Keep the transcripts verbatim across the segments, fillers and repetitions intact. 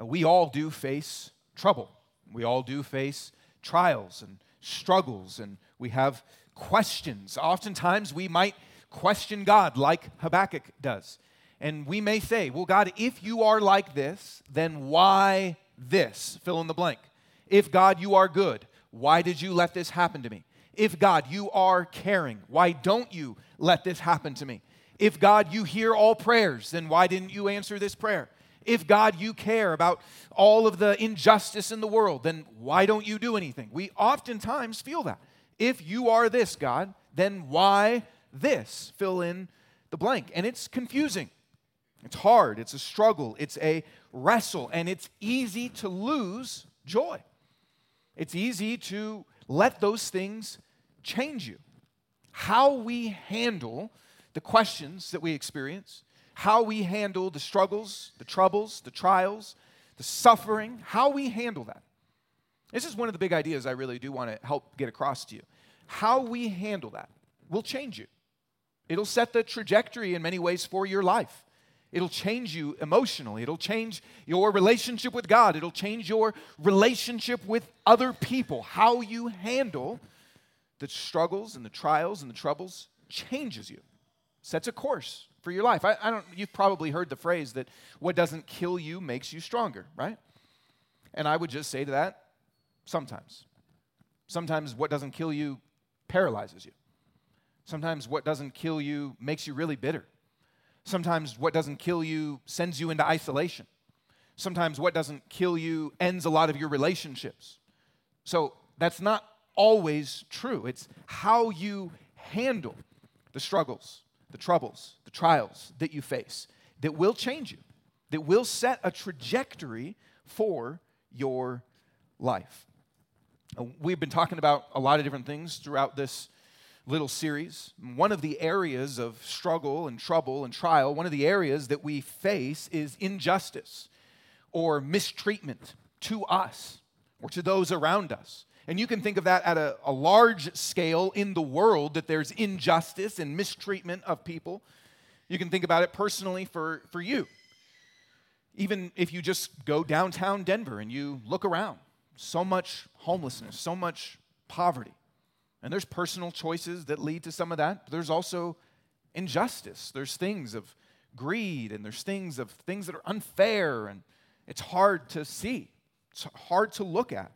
We all do face trouble. We all do face trials and struggles, and we have questions. Oftentimes, we might question God like Habakkuk does. And we may say, well, God, if you are like this, then why this? Fill in the blank. If, God, you are good, why did you let this happen to me? If, God, you are caring, why don't you let this happen to me? If, God, you hear all prayers, then why didn't you answer this prayer? If, God, you care about all of the injustice in the world, then why don't you do anything? We oftentimes feel that. If you are this, God, then why this? Fill in the blank. And it's confusing. It's hard. It's a struggle. It's a wrestle. And it's easy to lose joy. It's easy to let those things change you. How we handle the questions that we experience, how we handle the struggles, the troubles, the trials, the suffering, how we handle that. This is one of the big ideas I really do want to help get across to you. How we handle that will change you. It'll set the trajectory in many ways for your life. It'll change you emotionally. It'll change your relationship with God. It'll change your relationship with other people. How you handle the struggles and the trials and the troubles changes you, sets a course for your life. I, I don't. You've probably heard the phrase that what doesn't kill you makes you stronger, right? And I would just say to that, sometimes. Sometimes what doesn't kill you paralyzes you. Sometimes what doesn't kill you makes you really bitter. Sometimes what doesn't kill you sends you into isolation. Sometimes what doesn't kill you ends a lot of your relationships. So that's not always true. It's how you handle the struggles, the troubles, the trials that you face that will change you, that will set a trajectory for your life. We've been talking about a lot of different things throughout this little series. One of the areas of struggle and trouble and trial, one of the areas that we face is injustice or mistreatment to us or to those around us. And you can think of that at a, a large scale in the world, that there's injustice and mistreatment of people. You can think about it personally for, for you. Even if you just go downtown Denver and you look around, so much homelessness, so much poverty. And there's personal choices that lead to some of that, but there's also injustice. There's things of greed, and there's things of things that are unfair, and it's hard to see. It's hard to look at.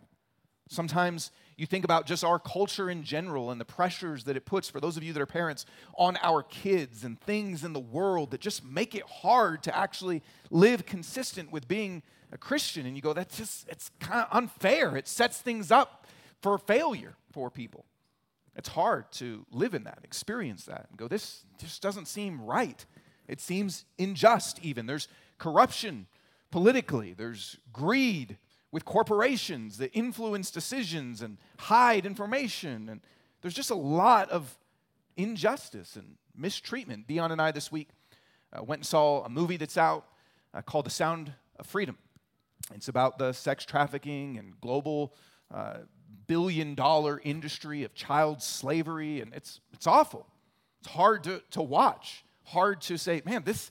Sometimes you think about just our culture in general and the pressures that it puts, for those of you that are parents, on our kids and things in the world that just make it hard to actually live consistent with being a Christian. And you go, that's just, it's kind of unfair. It sets things up for failure for people. It's hard to live in that, experience that, and go, this just doesn't seem right. It seems unjust even. There's corruption politically. There's greed with corporations that influence decisions and hide information. And there's just a lot of injustice and mistreatment. Dion and I this week uh, went and saw a movie that's out uh, called The Sound of Freedom. It's about the sex trafficking and global uh billion dollar industry of child slavery, and it's it's awful. It's hard to, to watch, hard to say, man, this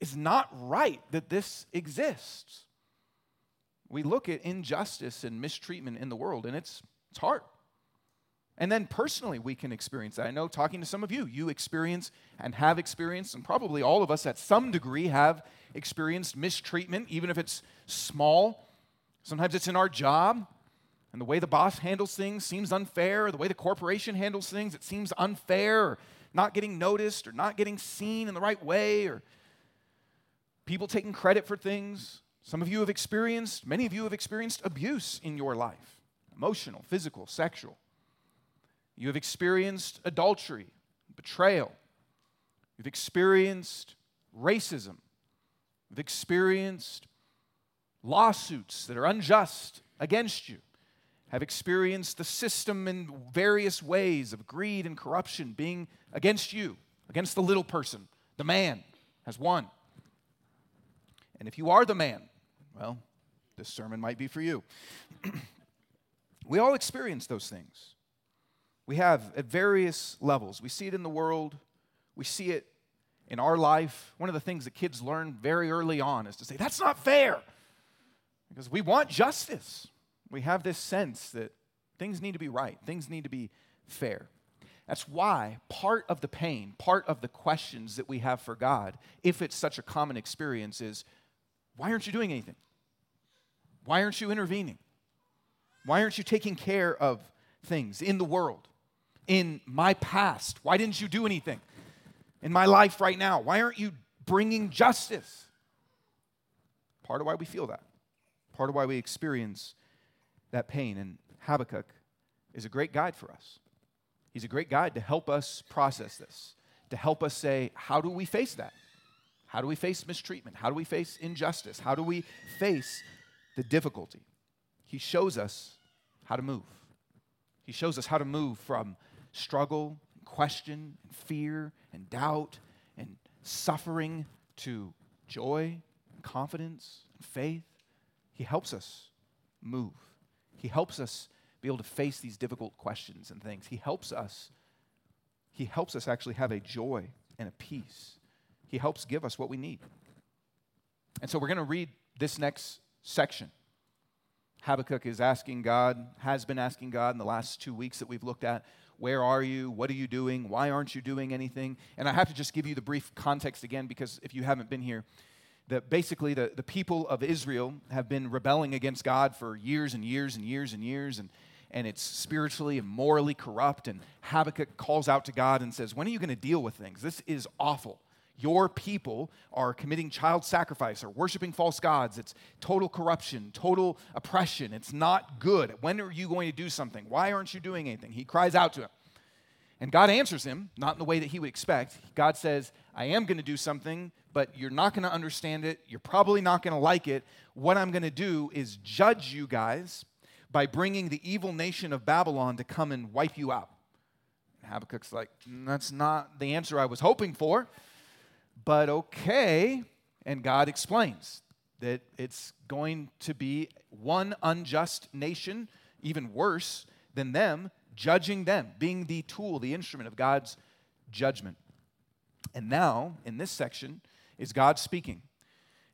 is not right that this exists. We look at injustice and mistreatment in the world, and it's it's hard. And then personally, we can experience that. I know talking to some of you, you experience and have experienced, and probably all of us at some degree have experienced mistreatment, even if it's small. Sometimes it's in our job. And the way the boss handles things seems unfair, or the way the corporation handles things, it seems unfair, or not getting noticed, or not getting seen in the right way, or people taking credit for things. Some of you have experienced, many of you have experienced abuse in your life, emotional, physical, sexual. You have experienced adultery, betrayal. You've experienced racism. You've experienced lawsuits that are unjust against you. Have experienced the system in various ways of greed and corruption being against you, against the little person. The man has won. And if you are the man, well, this sermon might be for you. We all experience those things. We have at various levels. We see it in the world. We see it in our life. One of the things that kids learn very early on is to say, that's not fair. Because we want justice. We have this sense that things need to be right. Things need to be fair. That's why part of the pain, part of the questions that we have for God, if it's such a common experience, is why aren't you doing anything? Why aren't you intervening? Why aren't you taking care of things in the world, in my past? Why didn't you do anything in my life right now? Why aren't you bringing justice? Part of why we feel that. Part of why we experience that pain. And Habakkuk is a great guide for us. He's a great guide to help us process this, to help us say, how do we face that? How do we face mistreatment? How do we face injustice? How do we face the difficulty? He shows us how to move. He shows us how to move from struggle, and question, and fear, and doubt, and suffering to joy, and confidence, and faith. He helps us move. He helps us be able to face these difficult questions and things. He helps us, he helps us actually have a joy and a peace. He helps give us what we need. And so we're going to read this next section. Habakkuk is asking God, has been asking God in the last two weeks that we've looked at, where are you? What are you doing? Why aren't you doing anything? And I have to just give you the brief context again, because if you haven't been here, that basically the, the people of Israel have been rebelling against God for years and years and years and years, and, and it's spiritually and morally corrupt, and Habakkuk calls out to God and says, when are you going to deal with things? This is awful. Your people are committing child sacrifice or worshiping false gods. It's total corruption, total oppression. It's not good. When are you going to do something? Why aren't you doing anything? He cries out to him. And God answers him, not in the way that he would expect. God says, I am going to do something, but you're not going to understand it. You're probably not going to like it. What I'm going to do is judge you guys by bringing the evil nation of Babylon to come and wipe you out. And Habakkuk's like, that's not the answer I was hoping for, but okay. And God explains that it's going to be one unjust nation, even worse than them, judging them, being the tool, the instrument of God's judgment. And now, in this section, is God speaking.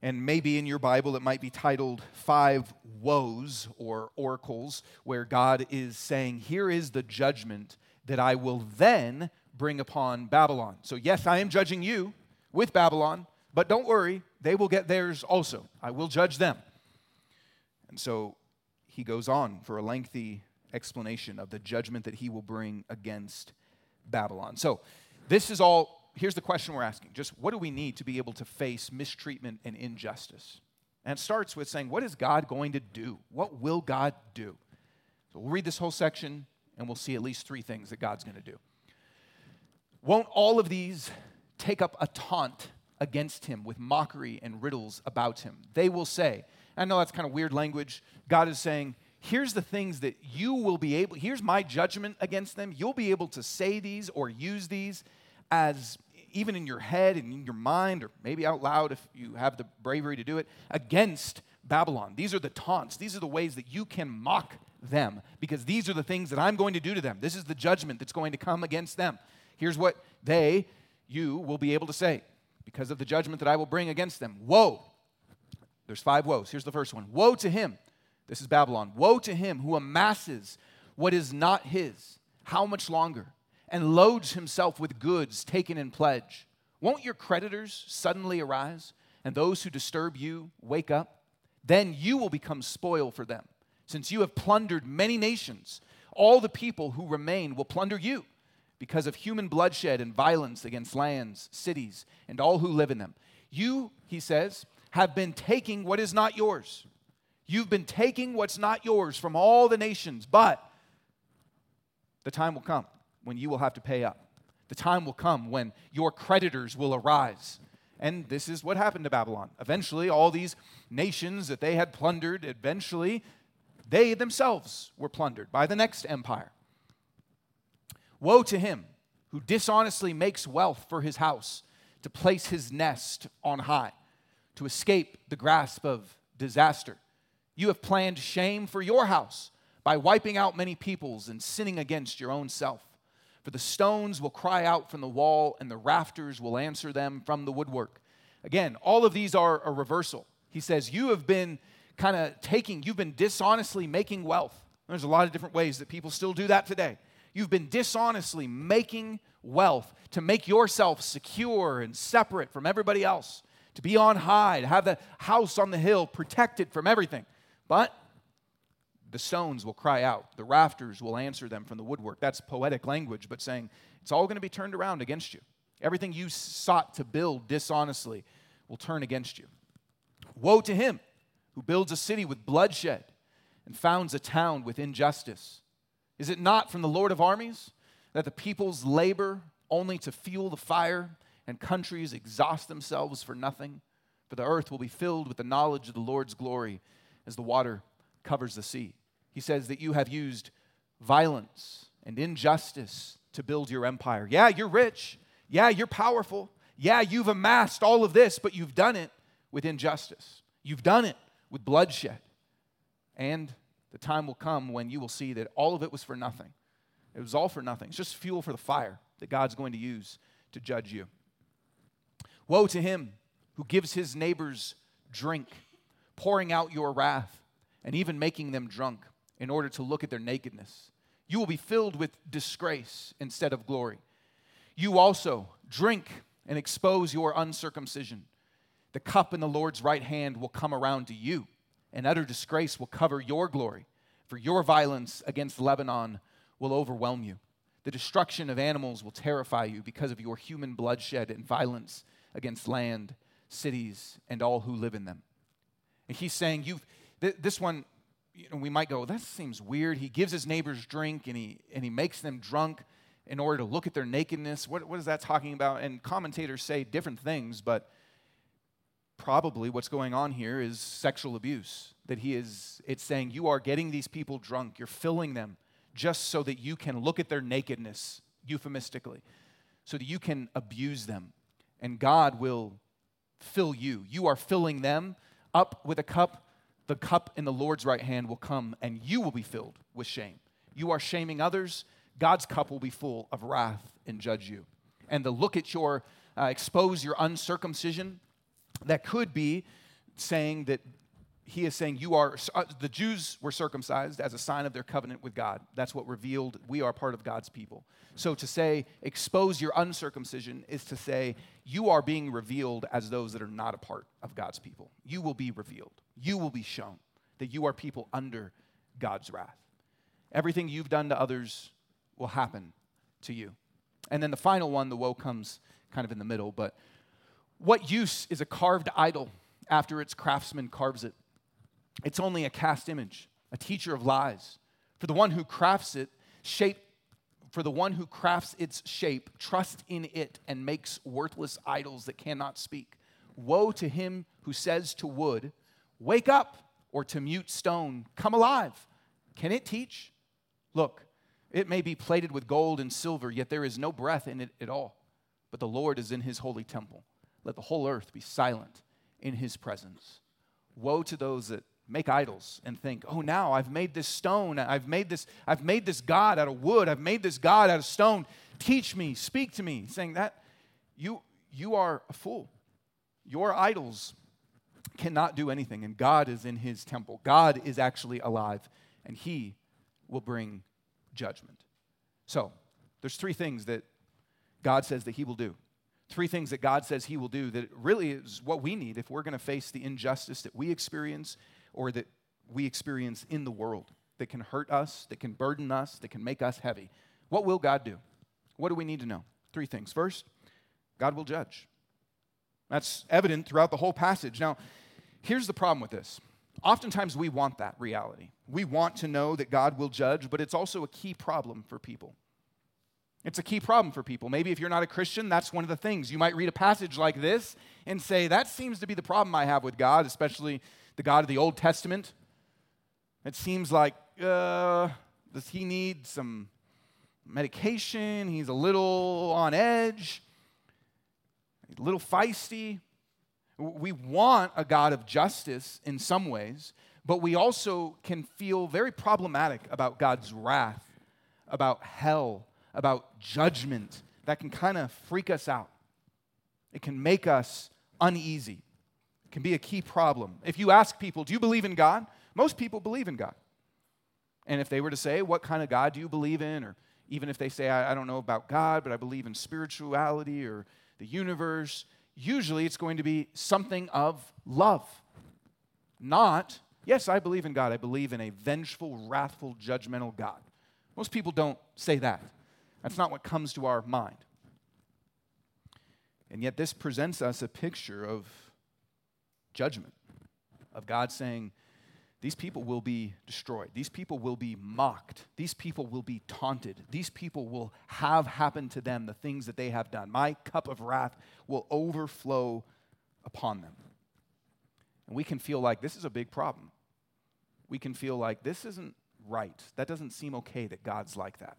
And maybe in your Bible, it might be titled Five Woes or Oracles, where God is saying, here is the judgment that I will then bring upon Babylon. So yes, I am judging you with Babylon, but don't worry, they will get theirs also. I will judge them. And so he goes on for a lengthy explanation of the judgment that he will bring against Babylon. So this is all, here's the question we're asking. Just what do we need to be able to face mistreatment and injustice? And it starts with saying, what is God going to do? What will God do? So we'll read this whole section, and we'll see at least three things that God's going to do. Won't all of these take up a taunt against him with mockery and riddles about him? They will say, I know that's kind of weird language. God is saying, here's the things that you will be able, here's my judgment against them. You'll be able to say these or use these as even in your head and in your mind, or maybe out loud if you have the bravery to do it, against Babylon. These are the taunts. These are the ways that you can mock them, because these are the things that I'm going to do to them. This is the judgment that's going to come against them. Here's what they, you will be able to say because of the judgment that I will bring against them. Woe. There's five woes. Here's the first one. Woe to him. This is Babylon. Woe to him who amasses what is not his, how much longer, and loads himself with goods taken in pledge. Won't your creditors suddenly arise, and those who disturb you wake up? Then you will become spoil for them. Since you have plundered many nations, all the people who remain will plunder you because of human bloodshed and violence against lands, cities, and all who live in them. You, he says, have been taking what is not yours. You've been taking what's not yours from all the nations, but the time will come when you will have to pay up. The time will come when your creditors will arise. And this is what happened to Babylon. Eventually, all these nations that they had plundered, eventually, they themselves were plundered by the next empire. Woe to him who dishonestly makes wealth for his house to place his nest on high, to escape the grasp of disaster. You have planned shame for your house by wiping out many peoples and sinning against your own self. For the stones will cry out from the wall, and the rafters will answer them from the woodwork. Again, all of these are a reversal. He says, you have been kind of taking, you've been dishonestly making wealth. There's a lot of different ways that people still do that today. You've been dishonestly making wealth to make yourself secure and separate from everybody else, to be on high, to have the house on the hill protected from everything. But the stones will cry out. The rafters will answer them from the woodwork. That's poetic language, but saying it's all going to be turned around against you. Everything you sought to build dishonestly will turn against you. Woe to him who builds a city with bloodshed and founds a town with injustice. Is it not from the Lord of armies that the peoples labor only to fuel the fire and countries exhaust themselves for nothing? For the earth will be filled with the knowledge of the Lord's glory as the water covers the sea. He says that you have used violence and injustice to build your empire. Yeah, you're rich. Yeah, you're powerful. Yeah, you've amassed all of this, but you've done it with injustice. You've done it with bloodshed. And the time will come when you will see that all of it was for nothing. It was all for nothing. It's just fuel for the fire that God's going to use to judge you. Woe to him who gives his neighbors drink, pouring out your wrath and even making them drunk in order to look at their nakedness. You will be filled with disgrace instead of glory. You also drink and expose your uncircumcision. The cup in the Lord's right hand will come around to you, and utter disgrace will cover your glory, for your violence against Lebanon will overwhelm you. The destruction of animals will terrify you because of your human bloodshed and violence against land, cities, and all who live in them. And he's saying, you've, th- this one, you know, we might go, that seems weird. He gives his neighbors drink, and he, and he makes them drunk in order to look at their nakedness. What, what is that talking about? And commentators say different things, but probably what's going on here is sexual abuse. That he is, it's saying you are getting these people drunk. You're filling them just so that you can look at their nakedness, euphemistically, so that you can abuse them. And God will fill you. You are filling them up with a cup. The cup in the Lord's right hand will come, and you will be filled with shame. You are shaming others. God's cup will be full of wrath and judge you. And the look at your, uh, expose your uncircumcision, that could be saying that he is saying you are, uh, the Jews were circumcised as a sign of their covenant with God. That's what revealed we are part of God's people. So to say expose your uncircumcision is to say you are being revealed as those that are not a part of God's people. You will be revealed. You will be shown that you are people under God's wrath. Everything you've done to others will happen to you. And then the final one, the woe comes kind of in the middle, but what use is a carved idol after its craftsman carves it? It's only a cast image, a teacher of lies. For the one who crafts it, shape, for the one who crafts its shape, trust in it and makes worthless idols that cannot speak. Woe to him who says to wood, wake up, or to mute stone, come alive. Can it teach? Look, it may be plated with gold and silver, yet there is no breath in it at all. But the Lord is in his holy temple. Let the whole earth be silent in his presence. Woe to those that make idols and think, oh, now I've made this stone. I've made this, I've made this God out of wood. I've made this God out of stone. Teach me, speak to me. Saying that, you, you are a fool. Your idols cannot do anything, and God is in his temple. God is actually alive, and he will bring judgment. So there's three things that God says that he will do. Three things that God says he will do that really is what we need if we're going to face the injustice that we experience or that we experience in the world that can hurt us, that can burden us, that can make us heavy. What will God do? What do we need to know? Three things. First, God will judge. That's evident throughout the whole passage. Now, here's the problem with this. Oftentimes we want that reality. We want to know that God will judge, but it's also a key problem for people. It's a key problem for people. Maybe if you're not a Christian, that's one of the things. You might read a passage like this and say, that seems to be the problem I have with God, especially the God of the Old Testament. It seems like, uh, does he need some medication? He's a little on edge, a little feisty. We want a God of justice in some ways, but we also can feel very problematic about God's wrath, about hell, about judgment. That can kind of freak us out. It can make us uneasy. It can be a key problem. If you ask people, do you believe in God? Most people believe in God. And if they were to say, what kind of God do you believe in? Or even if they say, I, I don't know about God, but I believe in spirituality or the universe, usually it's going to be something of love. Not, yes, I believe in God. I believe in a vengeful, wrathful, judgmental God. Most people don't say that. That's not what comes to our mind. And yet this presents us a picture of judgment, of God saying, these people will be destroyed. These people will be mocked. These people will be taunted. These people will have happen to them the things that they have done. My cup of wrath will overflow upon them. And we can feel like this is a big problem. We can feel like this isn't right. That doesn't seem okay that God's like that.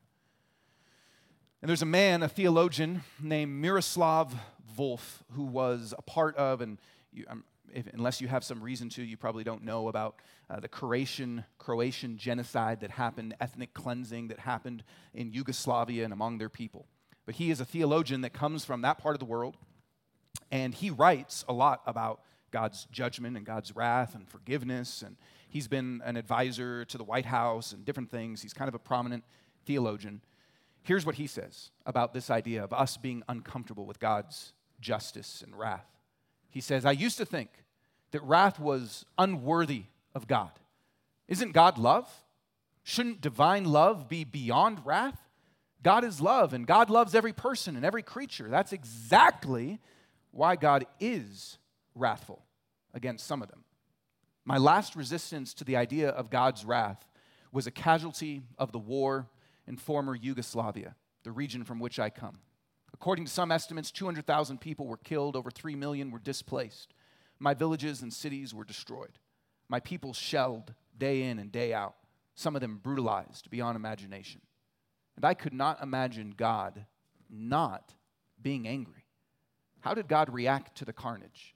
And there's a man, a theologian named Miroslav Volf, who was a part of, and you, um, if, unless you have some reason to, you probably don't know about uh, the Croatian, Croatian genocide that happened, ethnic cleansing that happened in Yugoslavia and among their people. But he is a theologian that comes from that part of the world, and he writes a lot about God's judgment and God's wrath and forgiveness, and he's been an advisor to the White House and different things. He's kind of a prominent theologian. Here's what he says about this idea of us being uncomfortable with God's justice and wrath. He says, I used to think that wrath was unworthy of God. Isn't God love? Shouldn't divine love be beyond wrath? God is love, and God loves every person and every creature. That's exactly why God is wrathful against some of them. My last resistance to the idea of God's wrath was a casualty of the war in former Yugoslavia, the region from which I come. According to some estimates, two hundred thousand people were killed, over three million were displaced. My villages and cities were destroyed. My people shelled day in and day out, some of them brutalized beyond imagination. And I could not imagine God not being angry. How did God react to the carnage?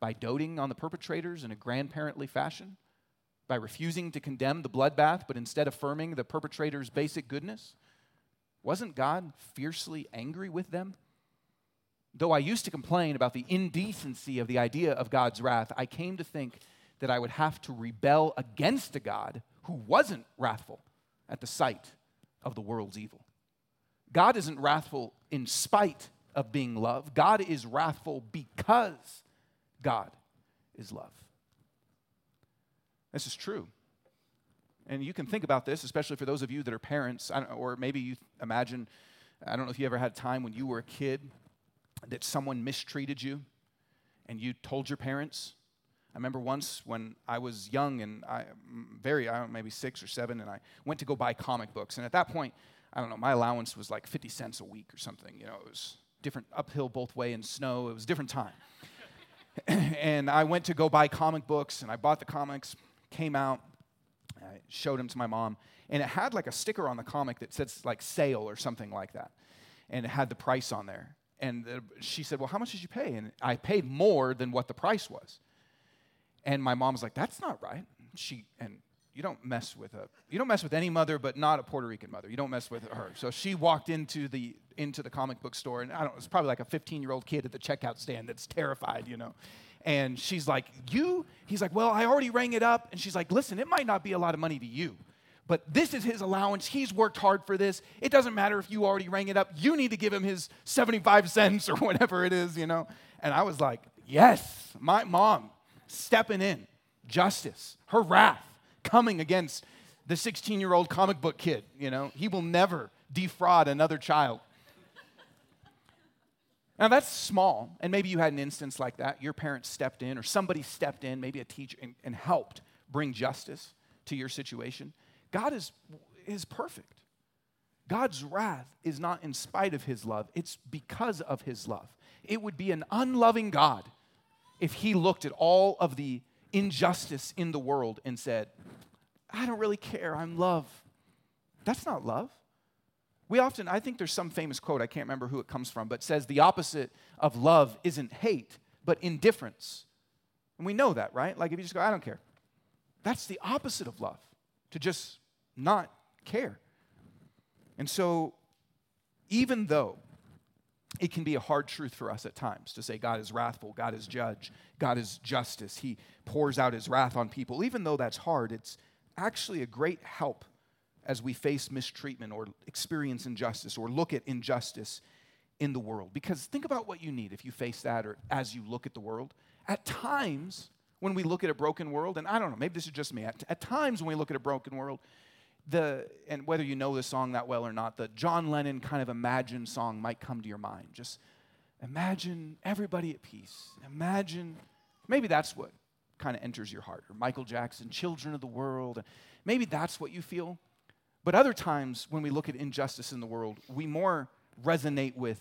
By doting on the perpetrators in a grandparently fashion? By refusing to condemn the bloodbath, but instead affirming the perpetrator's basic goodness? Wasn't God fiercely angry with them? Though I used to complain about the indecency of the idea of God's wrath, I came to think that I would have to rebel against a God who wasn't wrathful at the sight of the world's evil. God isn't wrathful in spite of being love. God is wrathful because God is love. This is true. And you can think about this, especially for those of you that are parents, I don't, or maybe you imagine, I don't know if you ever had a time when you were a kid that someone mistreated you and you told your parents. I remember once when I was young and I, very, I don't know, maybe six or seven, and I went to go buy comic books. And at that point, I don't know, my allowance was like fifty cents a week or something. You know, it was different uphill both way in snow. It was a different time. And I went to go buy comic books, and I bought the comics, came out, I showed him to my mom, and it had like a sticker on the comic that says like sale or something like that, and it had the price on there. And the, she said, well, how much did you pay? And I paid more than what the price was. And my mom was like, that's not right. She and you don't mess with a you don't mess with any mother, but not a Puerto Rican mother. You don't mess with her. So she walked into the into the comic book store, and I don't know, it's probably like a fifteen-year-old kid at the checkout stand that's terrified, you know. And she's like, you? He's like, well, I already rang it up. And she's like, listen, it might not be a lot of money to you, but this is his allowance. He's worked hard for this. It doesn't matter if you already rang it up. You need to give him his seventy-five cents or whatever it is, you know. And I was like, yes, my mom stepping in, justice, her wrath coming against the sixteen-year-old comic book kid, you know. He will never defraud another child. Now, that's small, and maybe you had an instance like that. Your parents stepped in, or somebody stepped in, maybe a teacher, and, and helped bring justice to your situation. God is, is perfect. God's wrath is not in spite of his love. It's because of his love. It would be an unloving God if he looked at all of the injustice in the world and said, I don't really care, I'm love. That's not love. We often, I think there's some famous quote, I can't remember who it comes from, but says the opposite of love isn't hate, but indifference. And we know that, right? Like if you just go, I don't care. That's the opposite of love, to just not care. And so even though it can be a hard truth for us at times to say God is wrathful, God is judge, God is justice. He pours out his wrath on people. Even though that's hard, it's actually a great help as we face mistreatment or experience injustice or look at injustice in the world. Because think about what you need if you face that or as you look at the world. At times, when we look at a broken world, and I don't know, maybe this is just me, at, at times when we look at a broken world, the and whether you know this song that well or not, the John Lennon kind of Imagine song might come to your mind. Just imagine everybody at peace. Imagine, maybe that's what kind of enters your heart. Or Michael Jackson, Children of the World. Maybe that's what you feel. But other times when we look at injustice in the world, we more resonate with,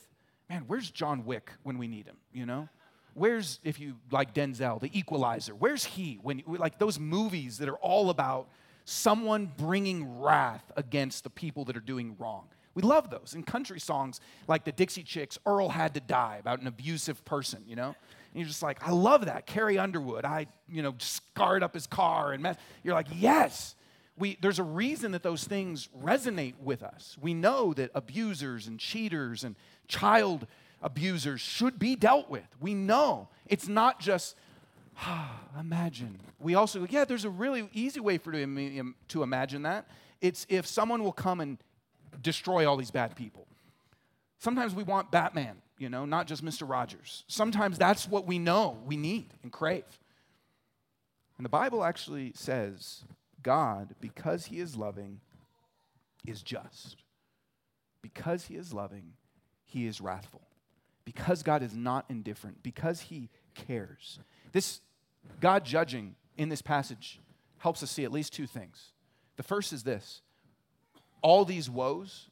man, where's John Wick when we need him, you know? Where's, if you like Denzel, The Equalizer, where's he? When like those movies that are all about someone bringing wrath against the people that are doing wrong. We love those. And country songs like the Dixie Chicks, Earl Had to Die, about an abusive person, you know? And you're just like, I love that. Carrie Underwood, I, you know, scarred up his car and mess. You're like, yes. We, there's a reason that those things resonate with us. We know that abusers and cheaters and child abusers should be dealt with. We know. It's not just, ah, imagine. We also go, yeah, there's a really easy way for to, to imagine that. It's if someone will come and destroy all these bad people. Sometimes we want Batman, you know, not just Mister Rogers. Sometimes that's what we know we need and crave. And the Bible actually says God, because he is loving, is just. Because he is loving, he is wrathful. Because God is not indifferent, because he cares. This God judging in this passage helps us see at least two things. The first is this. All these woes,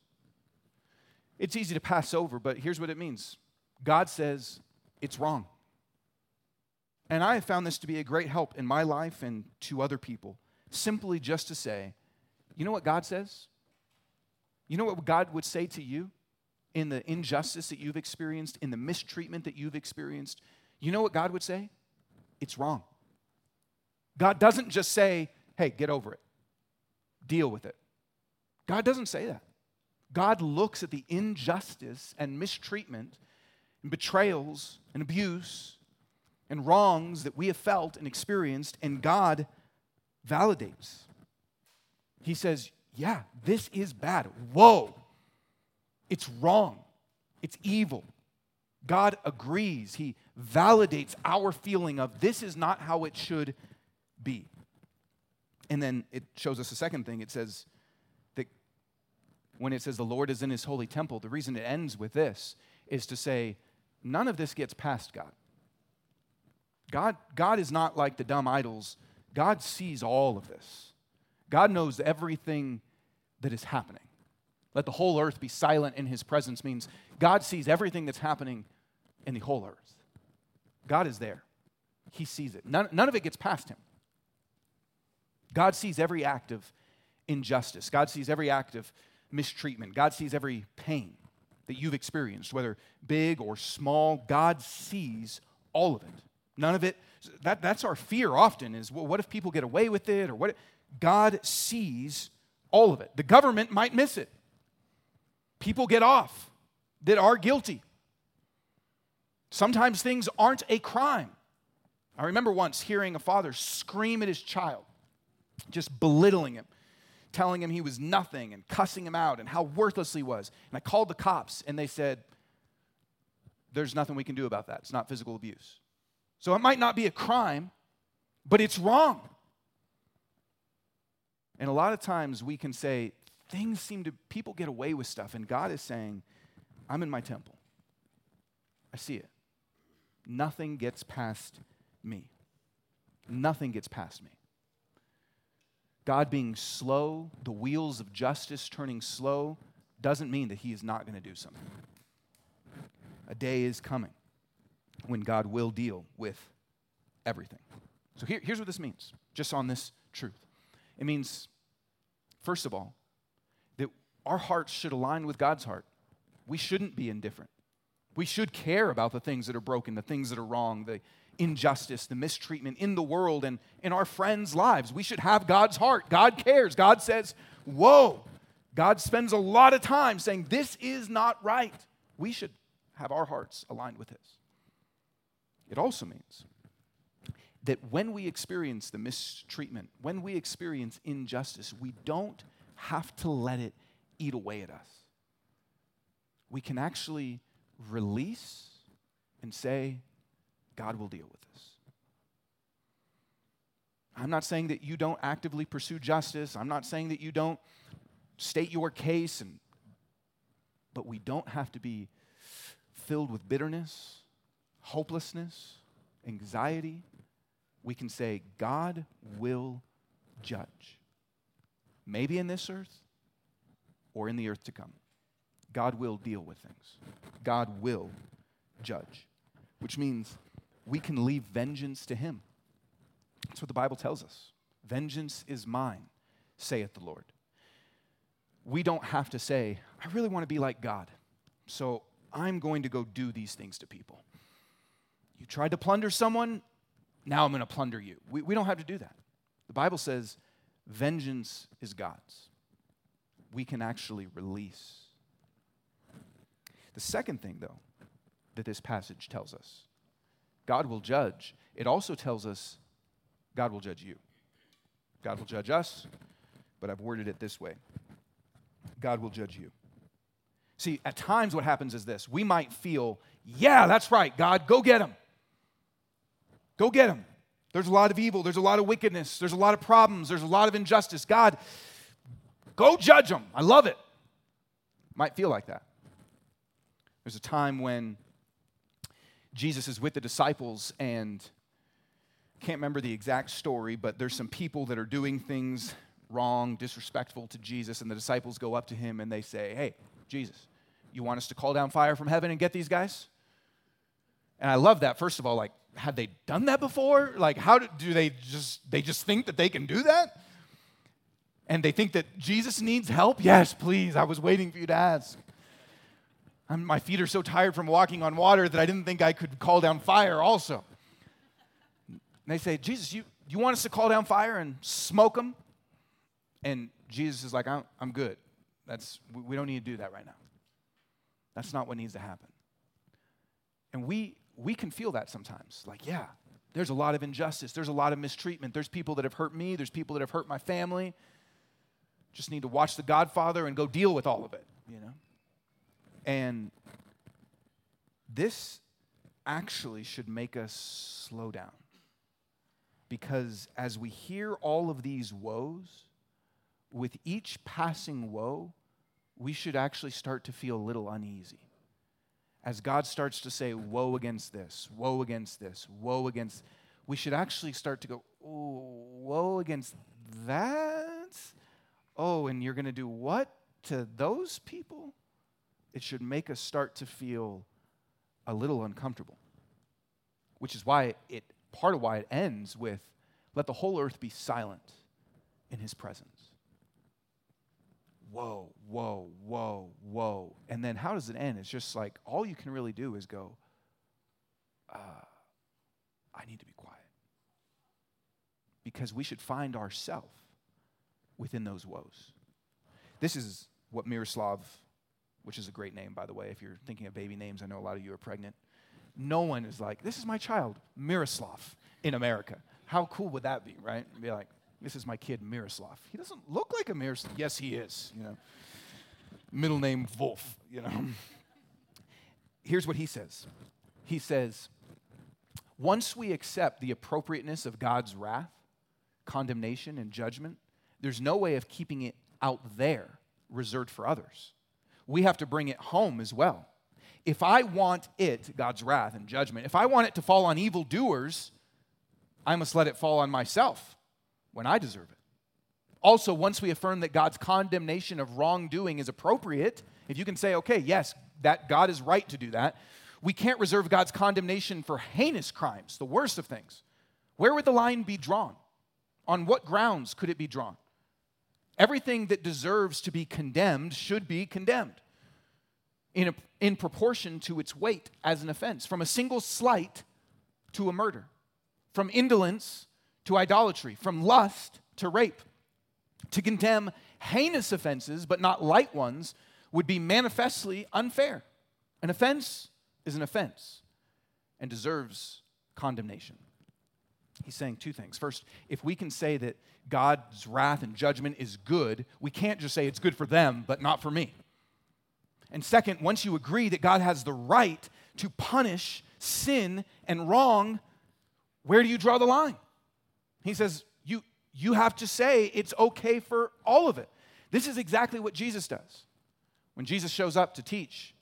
it's easy to pass over, but here's what it means. God says it's wrong. And I have found this to be a great help in my life and to other people. Simply just to say, you know what God says? You know what God would say to you in the injustice that you've experienced, in the mistreatment that you've experienced? You know what God would say? It's wrong. God doesn't just say, hey, get over it. Deal with it. God doesn't say that. God looks at the injustice and mistreatment and betrayals and abuse and wrongs that we have felt and experienced, and God validates. He says, yeah, this is bad. Whoa. It's wrong. It's evil. God agrees. He validates our feeling of this is not how it should be. And then it shows us a second thing. It says that when it says the Lord is in his holy temple, the reason it ends with this is to say none of this gets past God. God, God is not like the dumb idols. God sees all of this. God knows everything that is happening. Let the whole earth be silent in his presence means God sees everything that's happening in the whole earth. God is there. He sees it. None, none of it gets past him. God sees every act of injustice. God sees every act of mistreatment. God sees every pain that you've experienced, whether big or small. God sees all of it. None of it, that, that's our fear often is, well, what if people get away with it? Or what? God sees all of it. The government might miss it. People get off that are guilty. Sometimes things aren't a crime. I remember once hearing a father scream at his child, just belittling him, telling him he was nothing and cussing him out and how worthless he was. And I called the cops and they said, there's nothing we can do about that. It's not physical abuse. So it might not be a crime, but it's wrong. And a lot of times we can say, things seem to, people get away with stuff. And God is saying, I'm in my temple. I see it. Nothing gets past me. Nothing gets past me. God being slow, the wheels of justice turning slow, doesn't mean that he is not going to do something. A day is coming when God will deal with everything. So here, here's what this means, just on this truth. It means, first of all, that our hearts should align with God's heart. We shouldn't be indifferent. We should care about the things that are broken, the things that are wrong, the injustice, the mistreatment in the world and in our friends' lives. We should have God's heart. God cares. God says, whoa. God spends a lot of time saying, this is not right. We should have our hearts aligned with his. It also means that when we experience the mistreatment, when we experience injustice, we don't have to let it eat away at us. We can actually release and say, God will deal with this. I'm not saying that you don't actively pursue justice. I'm not saying that you don't state your case, and but we don't have to be filled with bitterness, hopelessness, anxiety. We can say, God will judge. Maybe in this earth or in the earth to come. God will deal with things. God will judge, which means we can leave vengeance to him. That's what the Bible tells us. Vengeance is mine, saith the Lord. We don't have to say, I really want to be like God, so I'm going to go do these things to people. You tried to plunder someone, now I'm going to plunder you. We, we don't have to do that. The Bible says, vengeance is God's. We can actually release. The second thing, though, that this passage tells us, God will judge. It also tells us God will judge you. God will judge us, but I've worded it this way. God will judge you. See, at times what happens is this. We might feel, yeah, that's right, God, go get him. Go get him. There's a lot of evil. There's a lot of wickedness. There's a lot of problems. There's a lot of injustice. God, go judge them. I love it. Might feel like that. There's a time when Jesus is with the disciples and can't remember the exact story, but there's some people that are doing things wrong, disrespectful to Jesus, and the disciples go up to him and they say, hey, Jesus, you want us to call down fire from heaven and get these guys? And I love that. First of all, like, had they done that before? Like, how do, do they just, they just think that they can do that? And they think that Jesus needs help? Yes, please, I was waiting for you to ask. I'm, my feet are so tired from walking on water that I didn't think I could call down fire also. And they say, Jesus, you, you want us to call down fire and smoke them? And Jesus is like, I'm, I'm good. That's, we don't need to do that right now. That's not what needs to happen. And we we can feel that sometimes. Like, yeah, there's a lot of injustice. There's a lot of mistreatment. There's people that have hurt me. There's people that have hurt my family. Just need to watch The Godfather and go deal with all of it, you know? And this actually should make us slow down. Because as we hear all of these woes, with each passing woe, we should actually start to feel a little uneasy. As God starts to say, woe against this, woe against this, woe against, we should actually start to go, oh, woe against that? Oh, and you're going to do what to those people? It should make us start to feel a little uncomfortable, which is why it, part of why it ends with, let the whole earth be silent in his presence. Whoa, whoa, whoa, whoa. And then how does it end? It's just like all you can really do is go, uh, I need to be quiet. Because we should find ourselves within those woes. This is what Miroslav, which is a great name, by the way. If you're thinking of baby names, I know a lot of you are pregnant. No one is like, this is my child, Miroslav, in America. How cool would that be, right? Be like, this is my kid, Miroslav. He doesn't look like a Miroslav. Yes, he is, you know. Middle name, Volf, you know. Here's what he says. He says, once we accept the appropriateness of God's wrath, condemnation, and judgment, there's no way of keeping it out there, reserved for others. We have to bring it home as well. If I want it, God's wrath and judgment, if I want it to fall on evildoers, I must let it fall on myself. When I deserve it. Also, once we affirm that God's condemnation of wrongdoing is appropriate, if you can say, okay, yes, that God is right to do that, we can't reserve God's condemnation for heinous crimes, the worst of things. Where would the line be drawn? On what grounds could it be drawn? Everything that deserves to be condemned should be condemned in, a, in proportion to its weight as an offense, from a single slight to a murder, from indolence to idolatry, from lust to rape. To condemn heinous offenses, but not light ones, would be manifestly unfair. An offense is an offense and deserves condemnation. He's saying two things. First, if we can say that God's wrath and judgment is good, we can't just say it's good for them, but not for me. And second, once you agree that God has the right to punish sin and wrong, where do you draw the line? He says, you, you have to say it's okay for all of it. This is exactly what Jesus does. When Jesus shows up to teach,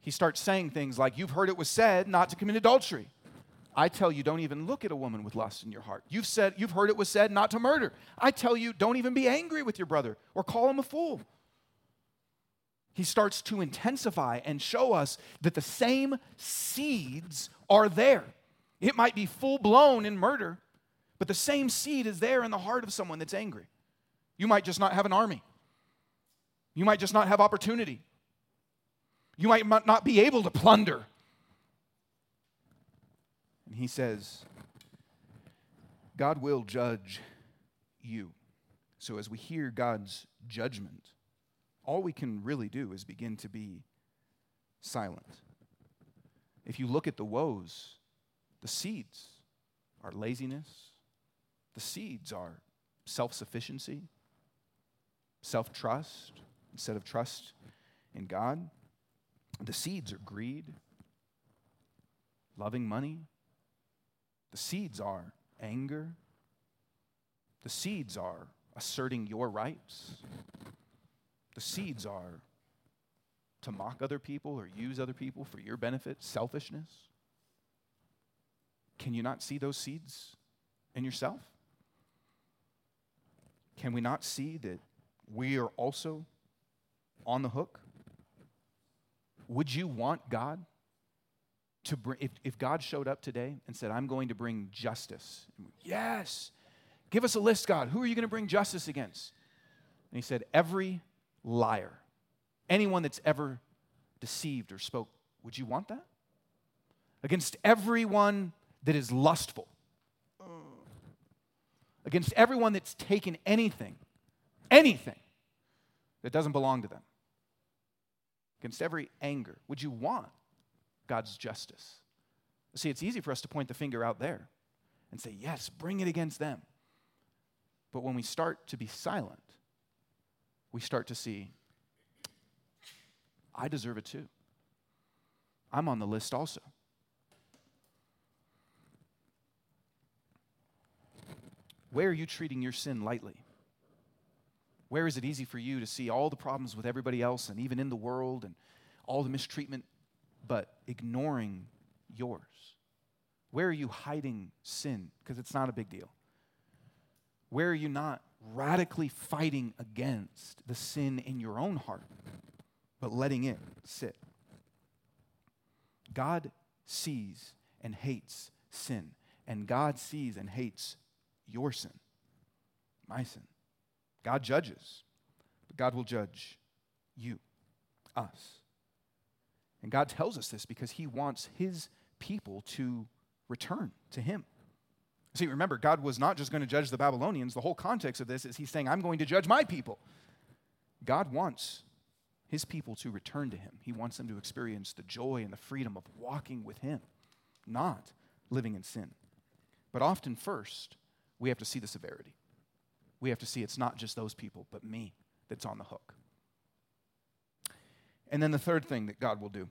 he starts saying things like, you've heard it was said not to commit adultery. I tell you, don't even look at a woman with lust in your heart. You've said, you've heard it was said not to murder. I tell you, don't even be angry with your brother or call him a fool. He starts to intensify and show us that the same seeds are there. It might be full-blown in murder, but the same seed is there in the heart of someone that's angry. You might just not have an army. You might just not have opportunity. You might not be able to plunder. And he says, God will judge you. So as we hear God's judgment, all we can really do is begin to be silent. If you look at the woes, the seeds are laziness. The seeds are self-sufficiency, self-trust instead of trust in God. The seeds are greed, loving money. The seeds are anger. The seeds are asserting your rights. The seeds are to mock other people or use other people for your benefit, selfishness. Can you not see those seeds in yourself? Can we not see that we are also on the hook? Would you want God to bring, if, if God showed up today and said, I'm going to bring justice. Yes. Give us a list, God. Who are you going to bring justice against? And he said, every liar. Anyone that's ever deceived or spoke, would you want that? Against everyone that is lustful. Against everyone that's taken anything, anything that doesn't belong to them. Against every anger, would you want God's justice? See, it's easy for us to point the finger out there and say, yes, bring it against them. But when we start to be silent, we start to see, I deserve it too. I'm on the list also. Where are you treating your sin lightly? Where is it easy for you to see all the problems with everybody else and even in the world and all the mistreatment, but ignoring yours? Where are you hiding sin? Because it's not a big deal. Where are you not radically fighting against the sin in your own heart, but letting it sit? God sees and hates sin, and God sees and hates your sin, my sin. God judges, but God will judge you, us. And God tells us this because he wants his people to return to him. See, remember, God was not just going to judge the Babylonians. The whole context of this is he's saying, I'm going to judge my people. God wants his people to return to him. He wants them to experience the joy and the freedom of walking with him, not living in sin. But often first, we have to see the severity. We have to see it's not just those people, but me that's on the hook. And then the third thing that God will do,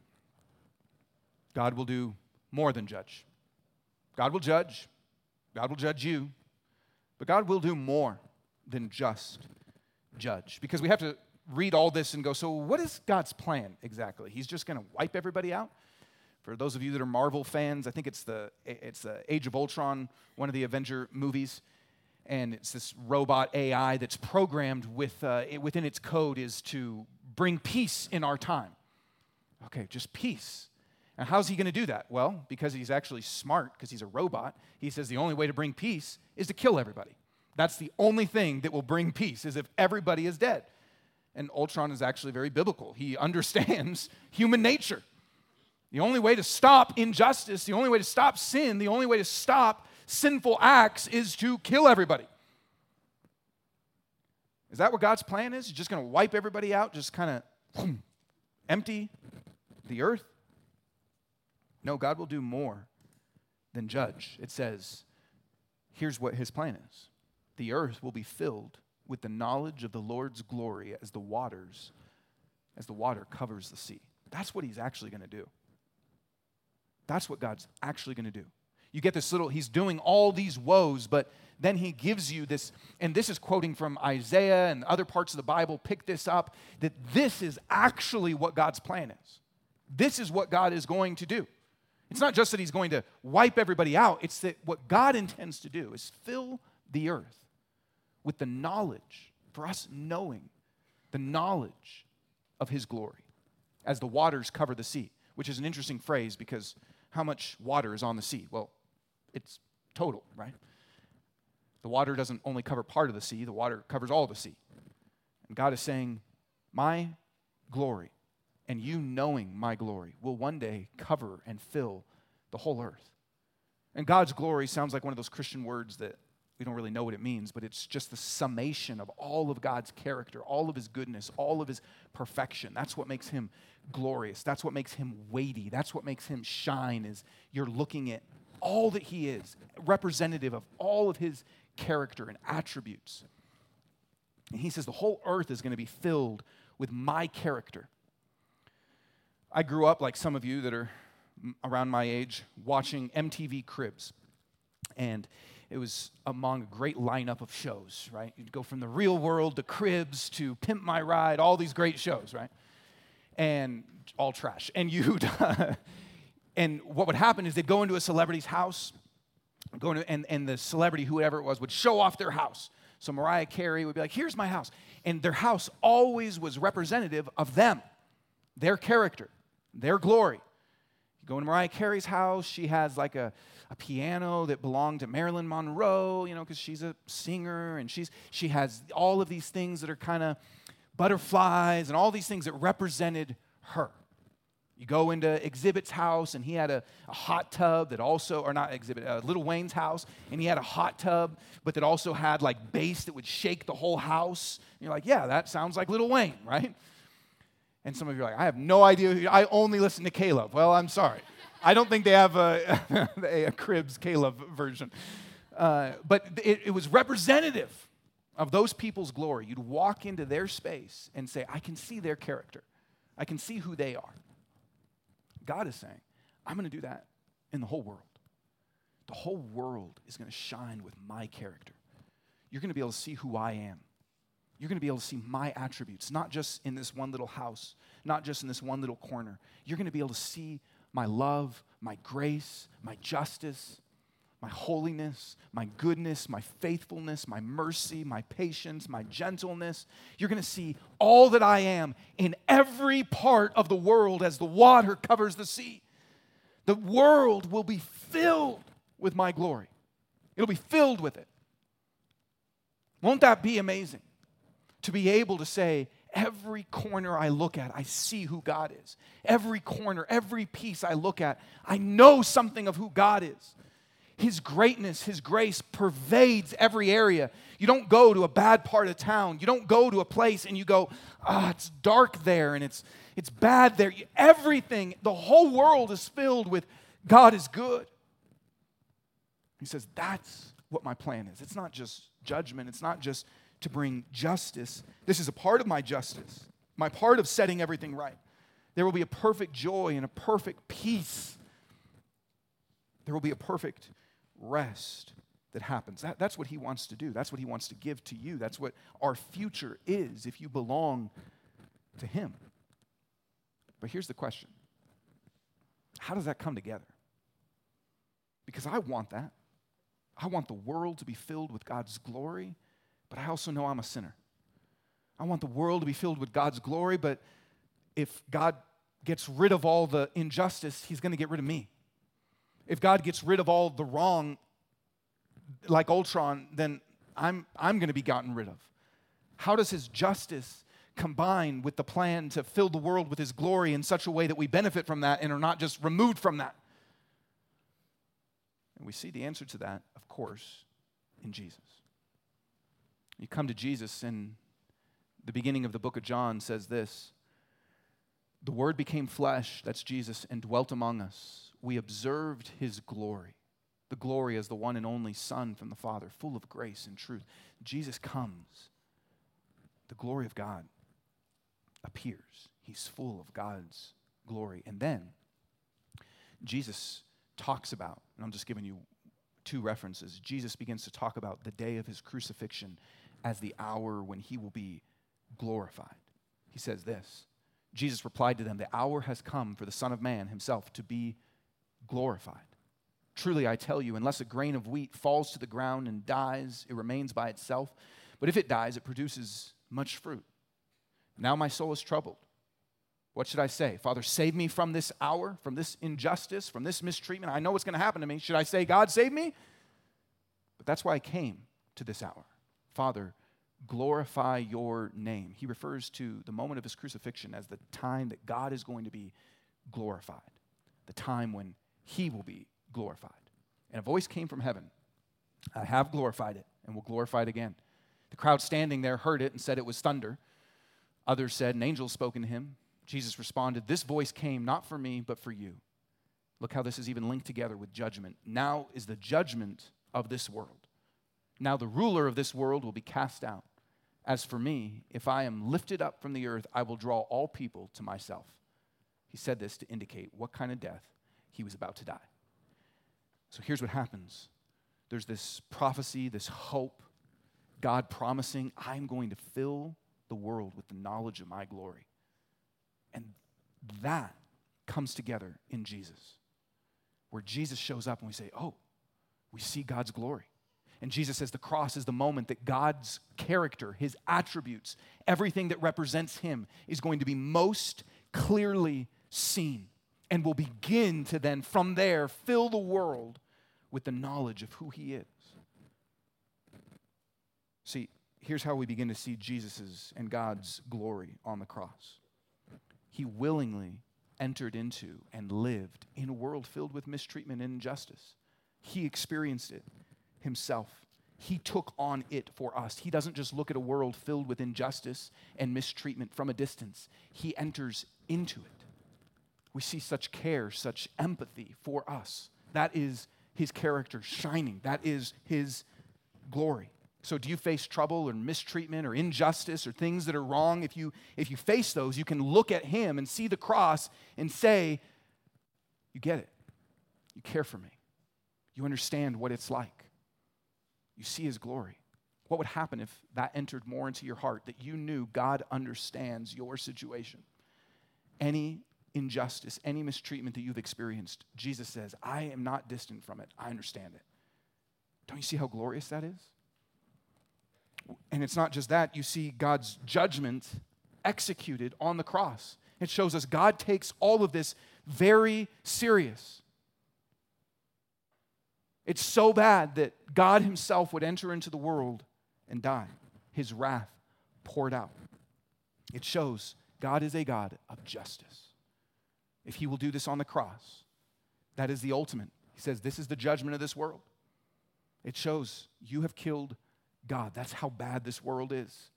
God will do more than judge. God will judge. God will judge you, but God will do more than just judge. Because we have to read all this and go, so what is God's plan exactly? He's just going to wipe everybody out? For those of you that are Marvel fans, I think it's the it's the Age of Ultron, one of the Avenger movies, and it's this robot A I that's programmed with uh, it, within its code is to bring peace in our time. Okay, just peace. And how's he going to do that? Well, because he's actually smart, because he's a robot, he says the only way to bring peace is to kill everybody. That's the only thing that will bring peace, is if everybody is dead. And Ultron is actually very biblical. He understands human nature. The only way to stop injustice, the only way to stop sin, the only way to stop sinful acts is to kill everybody. Is that what God's plan is? He's just going to wipe everybody out, just kind of empty the earth? No, God will do more than judge. It says, here's what his plan is. The earth will be filled with the knowledge of the Lord's glory as the waters, as the water covers the sea. That's what he's actually going to do. That's what God's actually going to do. You get this little, he's doing all these woes, but then he gives you this, and this is quoting from Isaiah and other parts of the Bible, pick this up, that this is actually what God's plan is. This is what God is going to do. It's not just that he's going to wipe everybody out, it's that what God intends to do is fill the earth with the knowledge, for us knowing the knowledge of his glory as the waters cover the sea, which is an interesting phrase because how much water is on the sea? Well, it's total, right? The water doesn't only cover part of the sea, the water covers all the sea. And God is saying, my glory and you knowing my glory will one day cover and fill the whole earth. And God's glory sounds like one of those Christian words that we don't really know what it means, but it's just the summation of all of God's character, all of his goodness, all of his perfection. That's what makes him glorious. That's what makes him weighty. That's what makes him shine, is you're looking at all that he is, representative of all of his character and attributes. And he says the whole earth is going to be filled with my character. I grew up, like some of you that are around my age, watching M T V Cribs. And it was among a great lineup of shows, right? You'd go from The Real World to Cribs to Pimp My Ride, all these great shows, right? And all trash. And you'd, and what would happen is they'd go into a celebrity's house, go into, and, and the celebrity, whoever it was, would show off their house. So Mariah Carey would be like, here's my house. And their house always was representative of them, their character, their glory. Going to Mariah Carey's house, she has like a, a piano that belonged to Marilyn Monroe, you know, because she's a singer, and she's she has all of these things that are kind of butterflies and all these things that represented her. You go into Exhibit's house, and he had a, a hot tub that also, or not Exhibit, uh, Lil Wayne's house, and he had a hot tub, but that also had like bass that would shake the whole house. And you're like, yeah, that sounds like Lil Wayne, right? And some of you are like, I have no idea. Who, I only listen to Caleb. Well, I'm sorry. I don't think they have a, a Cribs Caleb version. Uh, but it, it was representative of those people's glory. You'd walk into their space and say, I can see their character. I can see who they are. God is saying, I'm going to do that in the whole world. The whole world is going to shine with my character. You're going to be able to see who I am. You're going to be able to see my attributes, not just in this one little house, not just in this one little corner. You're going to be able to see my love, my grace, my justice, my holiness, my goodness, my faithfulness, my mercy, my patience, my gentleness. You're going to see all that I am in every part of the world as the water covers the sea. The world will be filled with my glory. It'll be filled with it. Won't that be amazing? To be able to say, every corner I look at, I see who God is. Every corner, every piece I look at, I know something of who God is. His greatness, his grace pervades every area. You don't go to a bad part of town. You don't go to a place and you go, ah, it's dark there and it's it's bad there. Everything, the whole world is filled with God is good. He says, that's what my plan is. It's not just judgment. It's not just to bring justice. This is a part of my justice, my part of setting everything right. There will be a perfect joy and a perfect peace. There will be a perfect rest that happens. That, that's what he wants to do. That's what he wants to give to you. That's what our future is if you belong to him. But here's the question. How does that come together? Because I want that. I want the world to be filled with God's glory, but I also know I'm a sinner. I want the world to be filled with God's glory, but if God gets rid of all the injustice, he's going to get rid of me. If God gets rid of all the wrong, like Ultron, then I'm, I'm going to be gotten rid of. How does his justice combine with the plan to fill the world with his glory in such a way that we benefit from that and are not just removed from that? And we see the answer to that, of course, in Jesus. You come to Jesus, and the beginning of the book of John says this, the Word became flesh, that's Jesus, and dwelt among us. we observed his glory, the glory as the one and only Son from the Father, full of grace and truth. Jesus comes. The glory of God appears. He's full of God's glory. And then Jesus talks about, and I'm just giving you two references, Jesus begins to talk about the day of his crucifixion as the hour when he will be glorified. He says this, Jesus replied to them, "The hour has come for the Son of Man himself to be glorified. Truly I tell you, unless a grain of wheat falls to the ground and dies, it remains by itself. But if it dies, it produces much fruit. Now my soul is troubled. What should I say? Father, save me from this hour, from this injustice, from this mistreatment. I know what's going to happen to me. Should I say, God, save me? But that's why I came to this hour. Father, glorify your name." He refers to the moment of his crucifixion as the time that God is going to be glorified, the time when he will be glorified. And a voice came from heaven, "I have glorified it and will glorify it again." The crowd standing there heard it and said it was thunder. Others said, "An angel spoken to him." Jesus responded, "This voice came not for me, but for you." Look how this is even linked together with judgment. "Now is the judgment of this world. Now the ruler of this world will be cast out. As for me, if I am lifted up from the earth, I will draw all people to myself." He said this to indicate what kind of death he was about to die. So here's what happens. There's this prophecy, this hope, God promising, "I'm going to fill the world with the knowledge of my glory." And that comes together in Jesus, where Jesus shows up and we say, oh, we see God's glory. And Jesus says the cross is the moment that God's character, his attributes, everything that represents him is going to be most clearly seen and will begin to then, from there, fill the world with the knowledge of who he is. See, here's how we begin to see Jesus's and God's glory on the cross. He willingly entered into and lived in a world filled with mistreatment and injustice. He experienced it himself. He took on it for us. He doesn't just look at a world filled with injustice and mistreatment from a distance. He enters into it. We see such care, such empathy for us. That is his character shining. That is his glory. So do you face trouble or mistreatment or injustice or things that are wrong? If you, if you face those, you can look at him and see the cross and say, you get it. You care for me. You understand what it's like. You see his glory. What would happen if that entered more into your heart, that you knew God understands your situation? Any injustice, any mistreatment that you've experienced, Jesus says, I am not distant from it. I understand it. Don't you see how glorious that is? And it's not just that. You see God's judgment executed on the cross. It shows us God takes all of this very serious. It's so bad that God himself would enter into the world and die. His wrath poured out. It shows God is a God of justice. If he will do this on the cross, that is the ultimate. He says, this is the judgment of this world. It shows you have killed God. That's how bad this world is.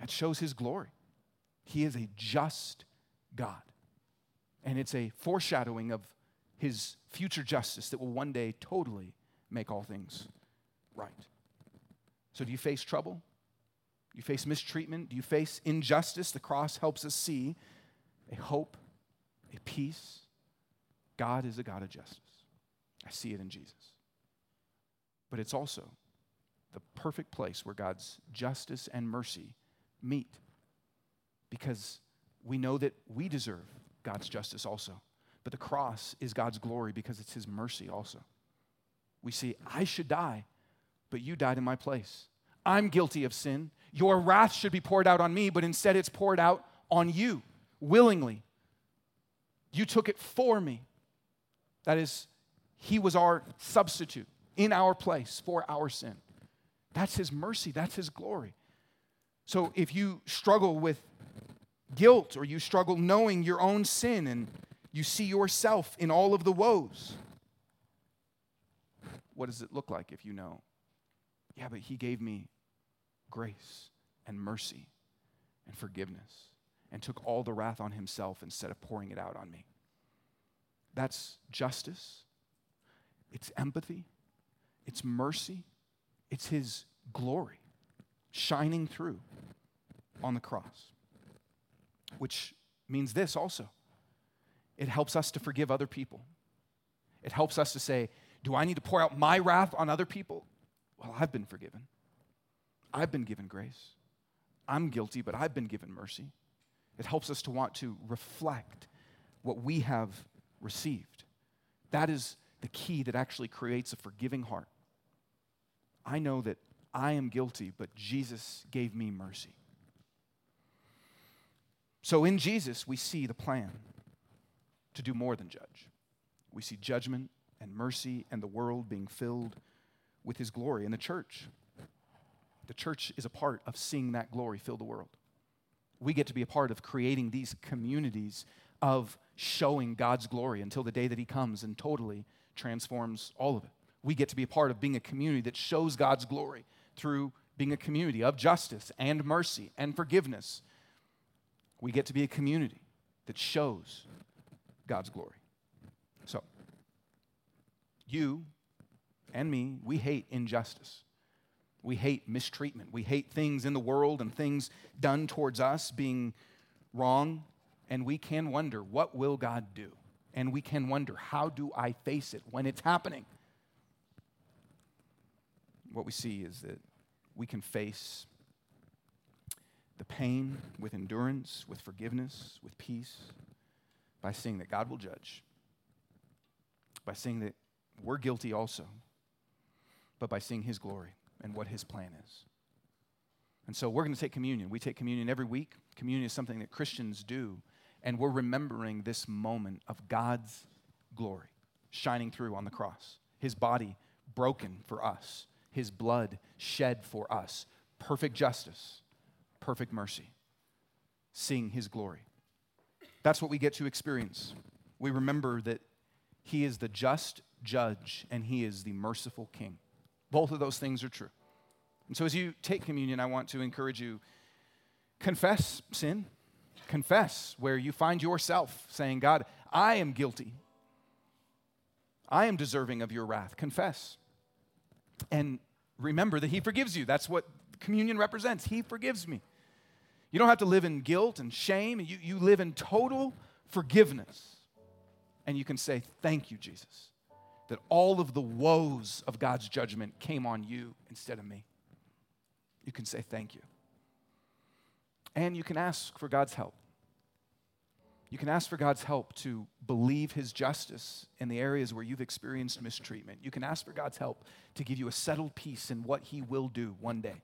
That shows his glory. He is a just God. And it's a foreshadowing of his future justice that will one day totally make all things right. So do you face trouble? Do you face mistreatment? Do you face injustice? The cross helps us see a hope, a peace. God is a God of justice. I see it in Jesus. But it's also the perfect place where God's justice and mercy meet, because we know that we deserve God's justice also. But the cross is God's glory because it's his mercy also. We see, I should die, but you died in my place. I'm guilty of sin. Your wrath should be poured out on me, but instead it's poured out on you willingly. You took it for me. That is, he was our substitute in our place for our sin. That's his mercy. That's his glory. So if you struggle with guilt or you struggle knowing your own sin and you see yourself in all of the woes, what does it look like if you know, yeah, but he gave me grace and mercy and forgiveness and took all the wrath on himself instead of pouring it out on me? That's justice. It's empathy. It's mercy. It's his glory shining through on the cross, which means this also. It helps us to forgive other people. It helps us to say, do I need to pour out my wrath on other people? Well, I've been forgiven. I've been given grace. I'm guilty, but I've been given mercy. It helps us to want to reflect what we have received. That is the key that actually creates a forgiving heart. I know that I am guilty, but Jesus gave me mercy. So in Jesus, we see the plan to do more than judge. We see judgment and mercy and the world being filled with his glory. And the church, the church is a part of seeing that glory fill the world. We get to be a part of creating these communities of showing God's glory until the day that he comes and totally transforms all of it. We get to be a part of being a community that shows God's glory through being a community of justice and mercy and forgiveness. We get to be a community that shows God's glory. So, you and me, we hate injustice. We hate mistreatment. We hate things in the world and things done towards us being wrong. And we can wonder, what will God do? And we can wonder, how do I face it when it's happening? What we see is that we can face the pain with endurance, with forgiveness, with peace, by seeing that God will judge, by seeing that we're guilty also, but by seeing his glory and what his plan is. And so we're going to take communion. We take communion every week. Communion is something that Christians do, and we're remembering this moment of God's glory shining through on the cross, his body broken for us, his blood shed for us, perfect justice, perfect mercy, seeing his glory. That's what we get to experience. We remember that he is the just judge and he is the merciful king. Both of those things are true. And so as you take communion, I want to encourage you, confess sin. Confess where you find yourself saying, God, I am guilty. I am deserving of your wrath. Confess. And remember that he forgives you. That's what communion represents. He forgives me. You don't have to live in guilt and shame. You, you live in total forgiveness. And you can say, thank you, Jesus, that all of the woes of God's judgment came on you instead of me. You can say thank you. And you can ask for God's help. You can ask for God's help to believe his justice in the areas where you've experienced mistreatment. You can ask for God's help to give you a settled peace in what he will do one day.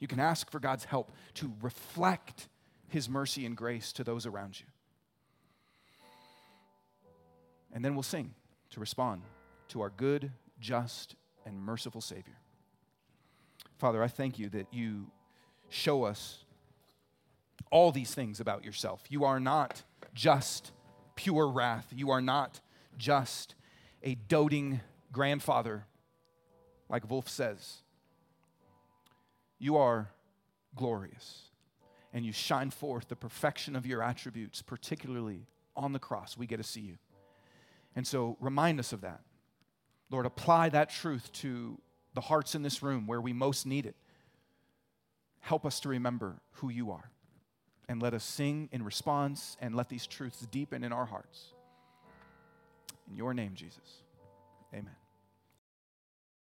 You can ask for God's help to reflect his mercy and grace to those around you. And then we'll sing to respond to our good, just, and merciful Savior. Father, I thank you that you show us all these things about yourself. You are not just pure wrath. You are not just a doting grandfather, like Volf says. You are glorious, and you shine forth the perfection of your attributes, particularly on the cross. We get to see you. And so remind us of that. Lord, apply that truth to the hearts in this room where we most need it. Help us to remember who you are, and let us sing in response, and let these truths deepen in our hearts. In your name, Jesus, amen.